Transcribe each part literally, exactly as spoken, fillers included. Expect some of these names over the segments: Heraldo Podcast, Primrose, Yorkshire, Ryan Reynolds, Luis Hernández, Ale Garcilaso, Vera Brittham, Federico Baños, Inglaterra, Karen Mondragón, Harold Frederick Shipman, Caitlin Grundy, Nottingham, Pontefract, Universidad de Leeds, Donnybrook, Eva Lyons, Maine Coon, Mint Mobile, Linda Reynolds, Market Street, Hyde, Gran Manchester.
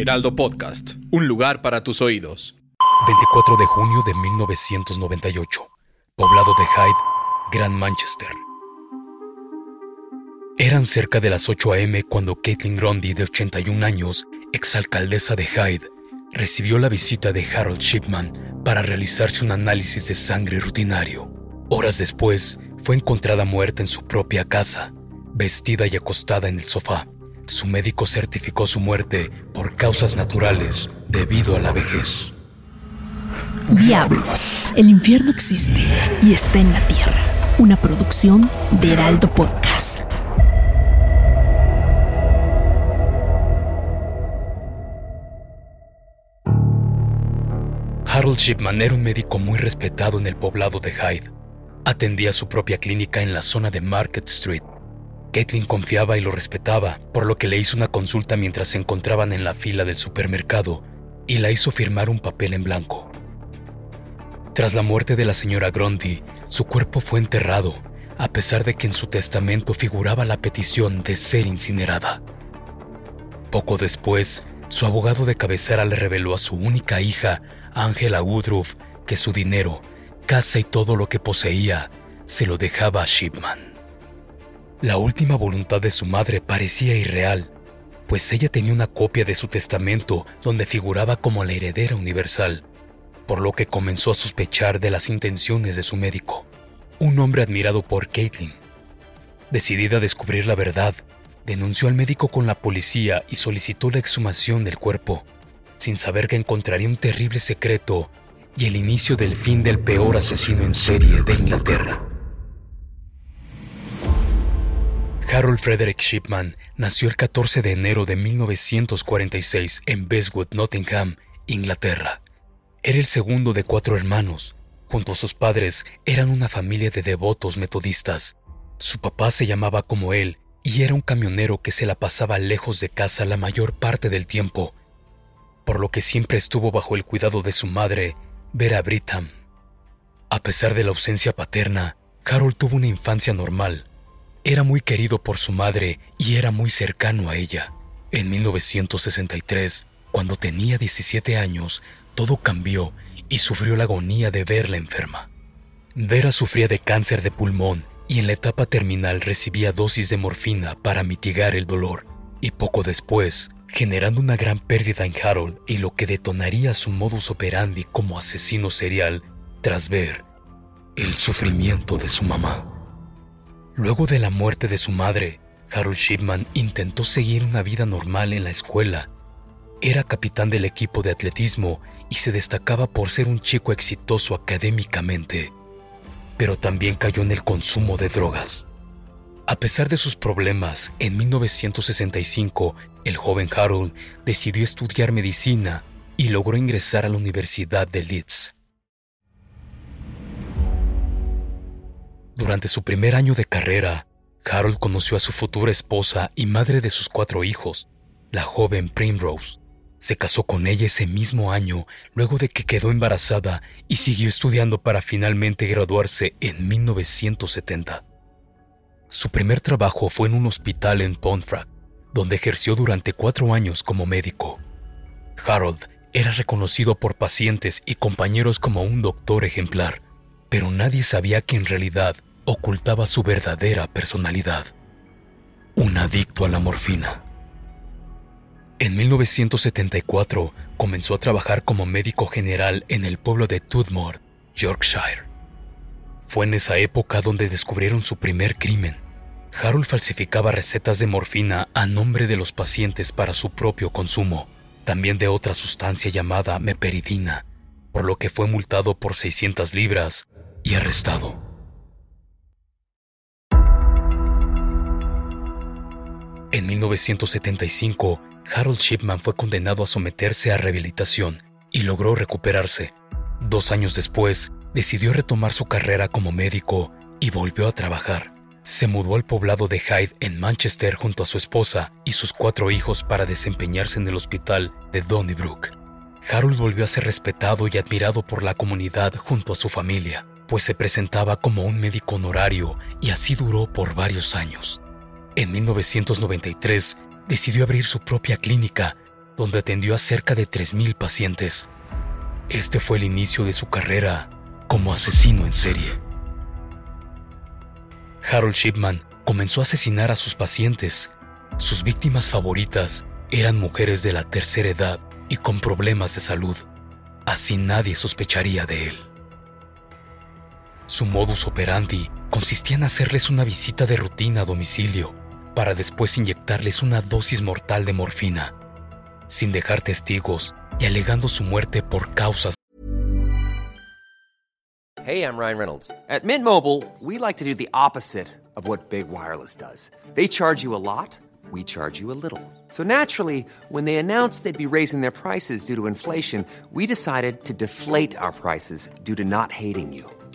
Heraldo Podcast, un lugar para tus oídos. veinticuatro de junio de mil novecientos noventa y ocho, poblado de Hyde, Gran Manchester. Eran cerca de las ocho a eme cuando Caitlin Grundy, de ochenta y un años, exalcaldesa de Hyde, recibió la visita de Harold Shipman para realizarse un análisis de sangre rutinario. Horas después, fue encontrada muerta en su propia casa, vestida y acostada en el sofá. Su médico certificó su muerte por causas naturales debido a la vejez. Diablos, el infierno existe y está en la tierra. Una producción de Heraldo Podcast. Harold Shipman era un médico muy respetado en el poblado de Hyde. Atendía su propia clínica en la zona de Market Street. Caitlin confiaba y lo respetaba, por lo que le hizo una consulta mientras se encontraban en la fila del supermercado y la hizo firmar un papel en blanco. Tras la muerte de la señora Grundy, su cuerpo fue enterrado, a pesar de que en su testamento figuraba la petición de ser incinerada. Poco después, su abogado de cabecera le reveló a su única hija, Angela Woodruff, que su dinero, casa y todo lo que poseía, se lo dejaba a Shipman. La última voluntad de su madre parecía irreal, pues ella tenía una copia de su testamento donde figuraba como la heredera universal, por lo que comenzó a sospechar de las intenciones de su médico, un hombre admirado por Caitlin. Decidida a descubrir la verdad, denunció al médico con la policía y solicitó la exhumación del cuerpo, sin saber que encontraría un terrible secreto y el inicio del fin del peor asesino en serie de Inglaterra. Harold Frederick Shipman nació el catorce de enero de mil novecientos cuarenta y seis en Besswood, Nottingham, Inglaterra. Era el segundo de cuatro hermanos. Junto a sus padres eran una familia de devotos metodistas. Su papá se llamaba como él y era un camionero que se la pasaba lejos de casa la mayor parte del tiempo, por lo que siempre estuvo bajo el cuidado de su madre, Vera Brittham. A pesar de la ausencia paterna, Harold tuvo una infancia normal. Era muy querido por su madre y era muy cercano a ella. En mil novecientos sesenta y tres, cuando tenía diecisiete años, todo cambió y sufrió la agonía de verla enferma. Vera sufría de cáncer de pulmón y en la etapa terminal recibía dosis de morfina para mitigar el dolor. Y poco después, generando una gran pérdida en Harold y lo que detonaría su modus operandi como asesino serial tras ver el sufrimiento de su mamá. Luego de la muerte de su madre, Harold Shipman intentó seguir una vida normal en la escuela. Era capitán del equipo de atletismo y se destacaba por ser un chico exitoso académicamente, pero también cayó en el consumo de drogas. A pesar de sus problemas, en mil novecientos sesenta y cinco, el joven Harold decidió estudiar medicina y logró ingresar a la Universidad de Leeds. Durante su primer año de carrera, Harold conoció a su futura esposa y madre de sus cuatro hijos, la joven Primrose. Se casó con ella ese mismo año, luego de que quedó embarazada y siguió estudiando para finalmente graduarse en mil novecientos setenta. Su primer trabajo fue en un hospital en Pontefract, donde ejerció durante cuatro años como médico. Harold era reconocido por pacientes y compañeros como un doctor ejemplar, pero nadie sabía que en realidad ocultaba su verdadera personalidad. Un adicto a la morfina. En mil novecientos setenta y cuatro comenzó a trabajar como médico general en el pueblo de Tudmore, Yorkshire. Fue en esa época donde descubrieron su primer crimen. Harold falsificaba recetas de morfina a nombre de los pacientes para su propio consumo, también de otra sustancia llamada meperidina, por lo que fue multado por seiscientas libras y arrestado. En mil novecientos setenta y cinco, Harold Shipman fue condenado a someterse a rehabilitación y logró recuperarse. Dos años después, decidió retomar su carrera como médico y volvió a trabajar. Se mudó al poblado de Hyde en Manchester junto a su esposa y sus cuatro hijos para desempeñarse en el hospital de Donnybrook. Harold volvió a ser respetado y admirado por la comunidad junto a su familia, pues se presentaba como un médico honorario y así duró por varios años. En mil novecientos noventa y tres, decidió abrir su propia clínica, donde atendió a cerca de tres mil pacientes. Este fue el inicio de su carrera como asesino en serie. Harold Shipman comenzó a asesinar a sus pacientes. Sus víctimas favoritas eran mujeres de la tercera edad y con problemas de salud. Así nadie sospecharía de él. Su modus operandi consistía en hacerles una visita de rutina a domicilio para después inyectarles una dosis mortal de morfina, sin dejar testigos y alegando su muerte por causas. Hey, I'm Ryan Reynolds. At Mint Mobile, we like to do the opposite of what Big Wireless does. They charge you a lot, we charge you a little. So naturally, when they announced they'd be raising their prices due to inflation, we decided to deflate our prices due to not hating you.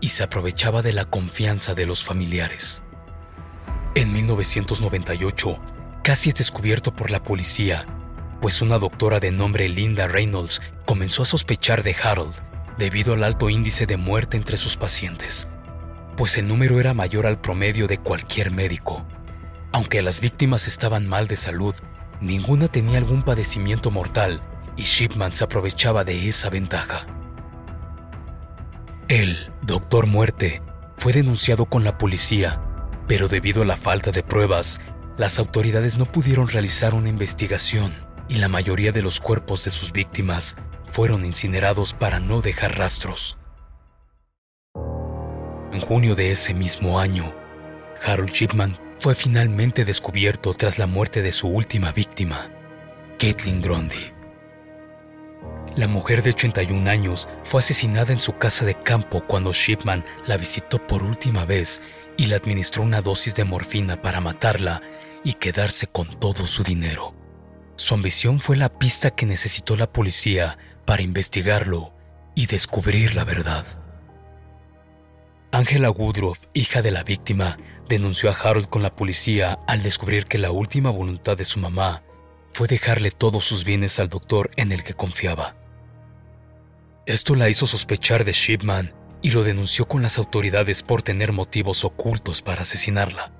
y se aprovechaba de la confianza de los familiares. En mil novecientos noventa y ocho, casi es descubierto por la policía, pues una doctora de nombre Linda Reynolds comenzó a sospechar de Harold debido al alto índice de muerte entre sus pacientes, pues el número era mayor al promedio de cualquier médico. Aunque las víctimas estaban mal de salud, ninguna tenía algún padecimiento mortal y Shipman se aprovechaba de esa ventaja. El Doctor Muerte fue denunciado con la policía, pero debido a la falta de pruebas, las autoridades no pudieron realizar una investigación y la mayoría de los cuerpos de sus víctimas fueron incinerados para no dejar rastros. En junio de ese mismo año, Harold Shipman fue finalmente descubierto tras la muerte de su última víctima, Caitlin Grundy. La mujer de ochenta y un años fue asesinada en su casa de campo cuando Shipman la visitó por última vez y le administró una dosis de morfina para matarla y quedarse con todo su dinero. Su ambición fue la pista que necesitó la policía para investigarlo y descubrir la verdad. Angela Woodruff, hija de la víctima, denunció a Harold con la policía al descubrir que la última voluntad de su mamá fue dejarle todos sus bienes al doctor en el que confiaba. Esto la hizo sospechar de Shipman y lo denunció con las autoridades por tener motivos ocultos para asesinarla.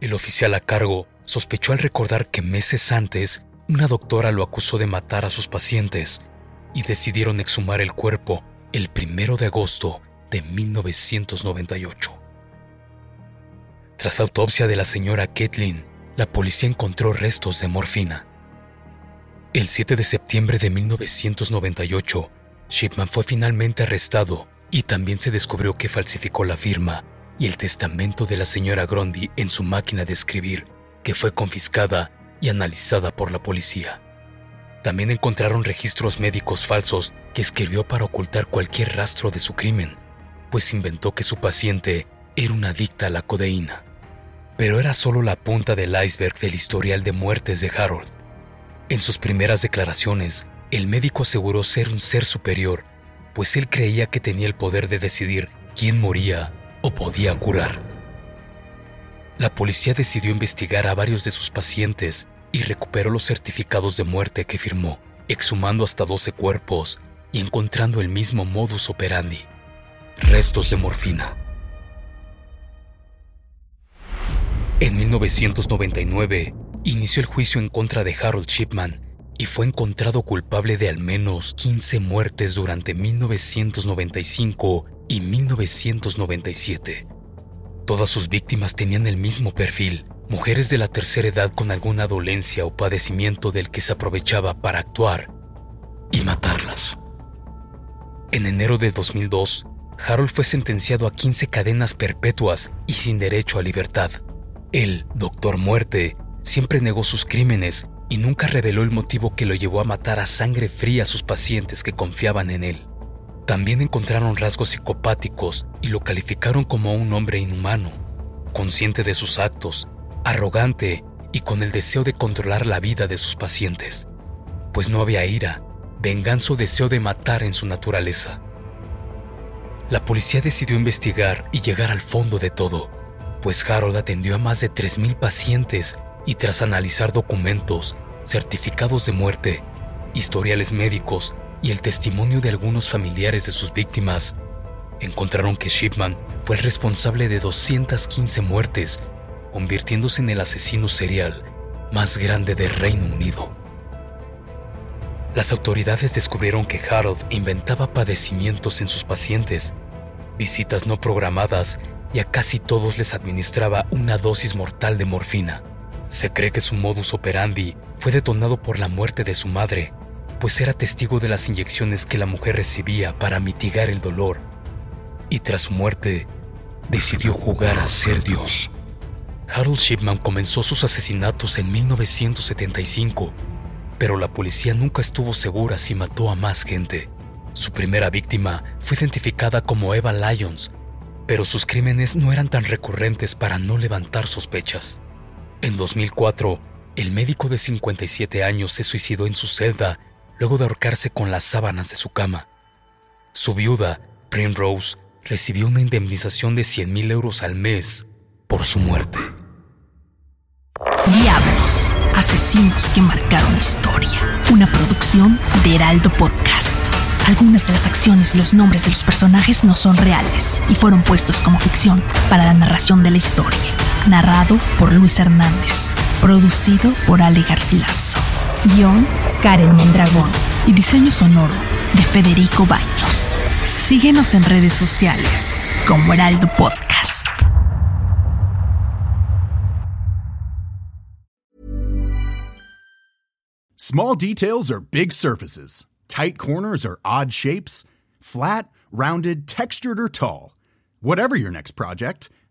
El oficial a cargo sospechó al recordar que meses antes una doctora lo acusó de matar a sus pacientes y decidieron exhumar el cuerpo el primero de agosto de mil novecientos noventa y ocho. Tras la autopsia de la señora Caitlin, la policía encontró restos de morfina. El siete de septiembre de mil novecientos noventa y ocho, Shipman fue finalmente arrestado y también se descubrió que falsificó la firma y el testamento de la señora Grundy en su máquina de escribir, que fue confiscada y analizada por la policía. También encontraron registros médicos falsos que escribió para ocultar cualquier rastro de su crimen, pues inventó que su paciente era una adicta a la codeína. Pero era solo la punta del iceberg del historial de muertes de Harold. En sus primeras declaraciones, el médico aseguró ser un ser superior, pues él creía que tenía el poder de decidir quién moría o podía curar. La policía decidió investigar a varios de sus pacientes y recuperó los certificados de muerte que firmó, exhumando hasta doce cuerpos y encontrando el mismo modus operandi. restos de morfina. En mil novecientos noventa y nueve, inició el juicio en contra de Harold Shipman y fue encontrado culpable de al menos quince muertes durante mil novecientos noventa y cinco y mil novecientos noventa y siete. Todas sus víctimas tenían el mismo perfil, mujeres de la tercera edad con alguna dolencia o padecimiento del que se aprovechaba para actuar y matarlas. En enero de dos mil dos, Harold fue sentenciado a quince cadenas perpetuas y sin derecho a libertad. El Doctor Muerte siempre negó sus crímenes y nunca reveló el motivo que lo llevó a matar a sangre fría a sus pacientes que confiaban en él. También encontraron rasgos psicopáticos y lo calificaron como un hombre inhumano, consciente de sus actos, arrogante y con el deseo de controlar la vida de sus pacientes, pues no había ira, venganza o deseo de matar en su naturaleza. La policía decidió investigar y llegar al fondo de todo, pues Harold atendió a más de tres mil pacientes y tras analizar documentos, certificados de muerte, historiales médicos y el testimonio de algunos familiares de sus víctimas, encontraron que Shipman fue el responsable de doscientas quince muertes, convirtiéndose en el asesino serial más grande del Reino Unido. Las autoridades descubrieron que Harold inventaba padecimientos en sus pacientes, visitas no programadas y a casi todos les administraba una dosis mortal de morfina. Se cree que su modus operandi fue detonado por la muerte de su madre, pues era testigo de las inyecciones que la mujer recibía para mitigar el dolor, y tras su muerte, decidió jugar a ser Dios. Harold Shipman comenzó sus asesinatos en mil novecientos setenta y cinco, pero la policía nunca estuvo segura si mató a más gente. Su primera víctima fue identificada como Eva Lyons, pero sus crímenes no eran tan recurrentes para no levantar sospechas. En dos mil cuatro, el médico de cincuenta y siete años se suicidó en su celda luego de ahorcarse con las sábanas de su cama. Su viuda, Primrose, recibió una indemnización de cien mil euros al mes por su muerte. Diablos, asesinos que marcaron historia. Una producción de Heraldo Podcast. Algunas de las acciones y los nombres de los personajes no son reales y fueron puestos como ficción para la narración de la historia. Narrado por Luis Hernández. Producido por Ale Garcilaso. Guión, Karen Mondragón. Y diseño sonoro de Federico Baños. Síguenos en redes sociales como Heraldo Podcast. Small details are big surfaces. Tight corners or odd shapes, flat, rounded, textured, or tall. Whatever your next project,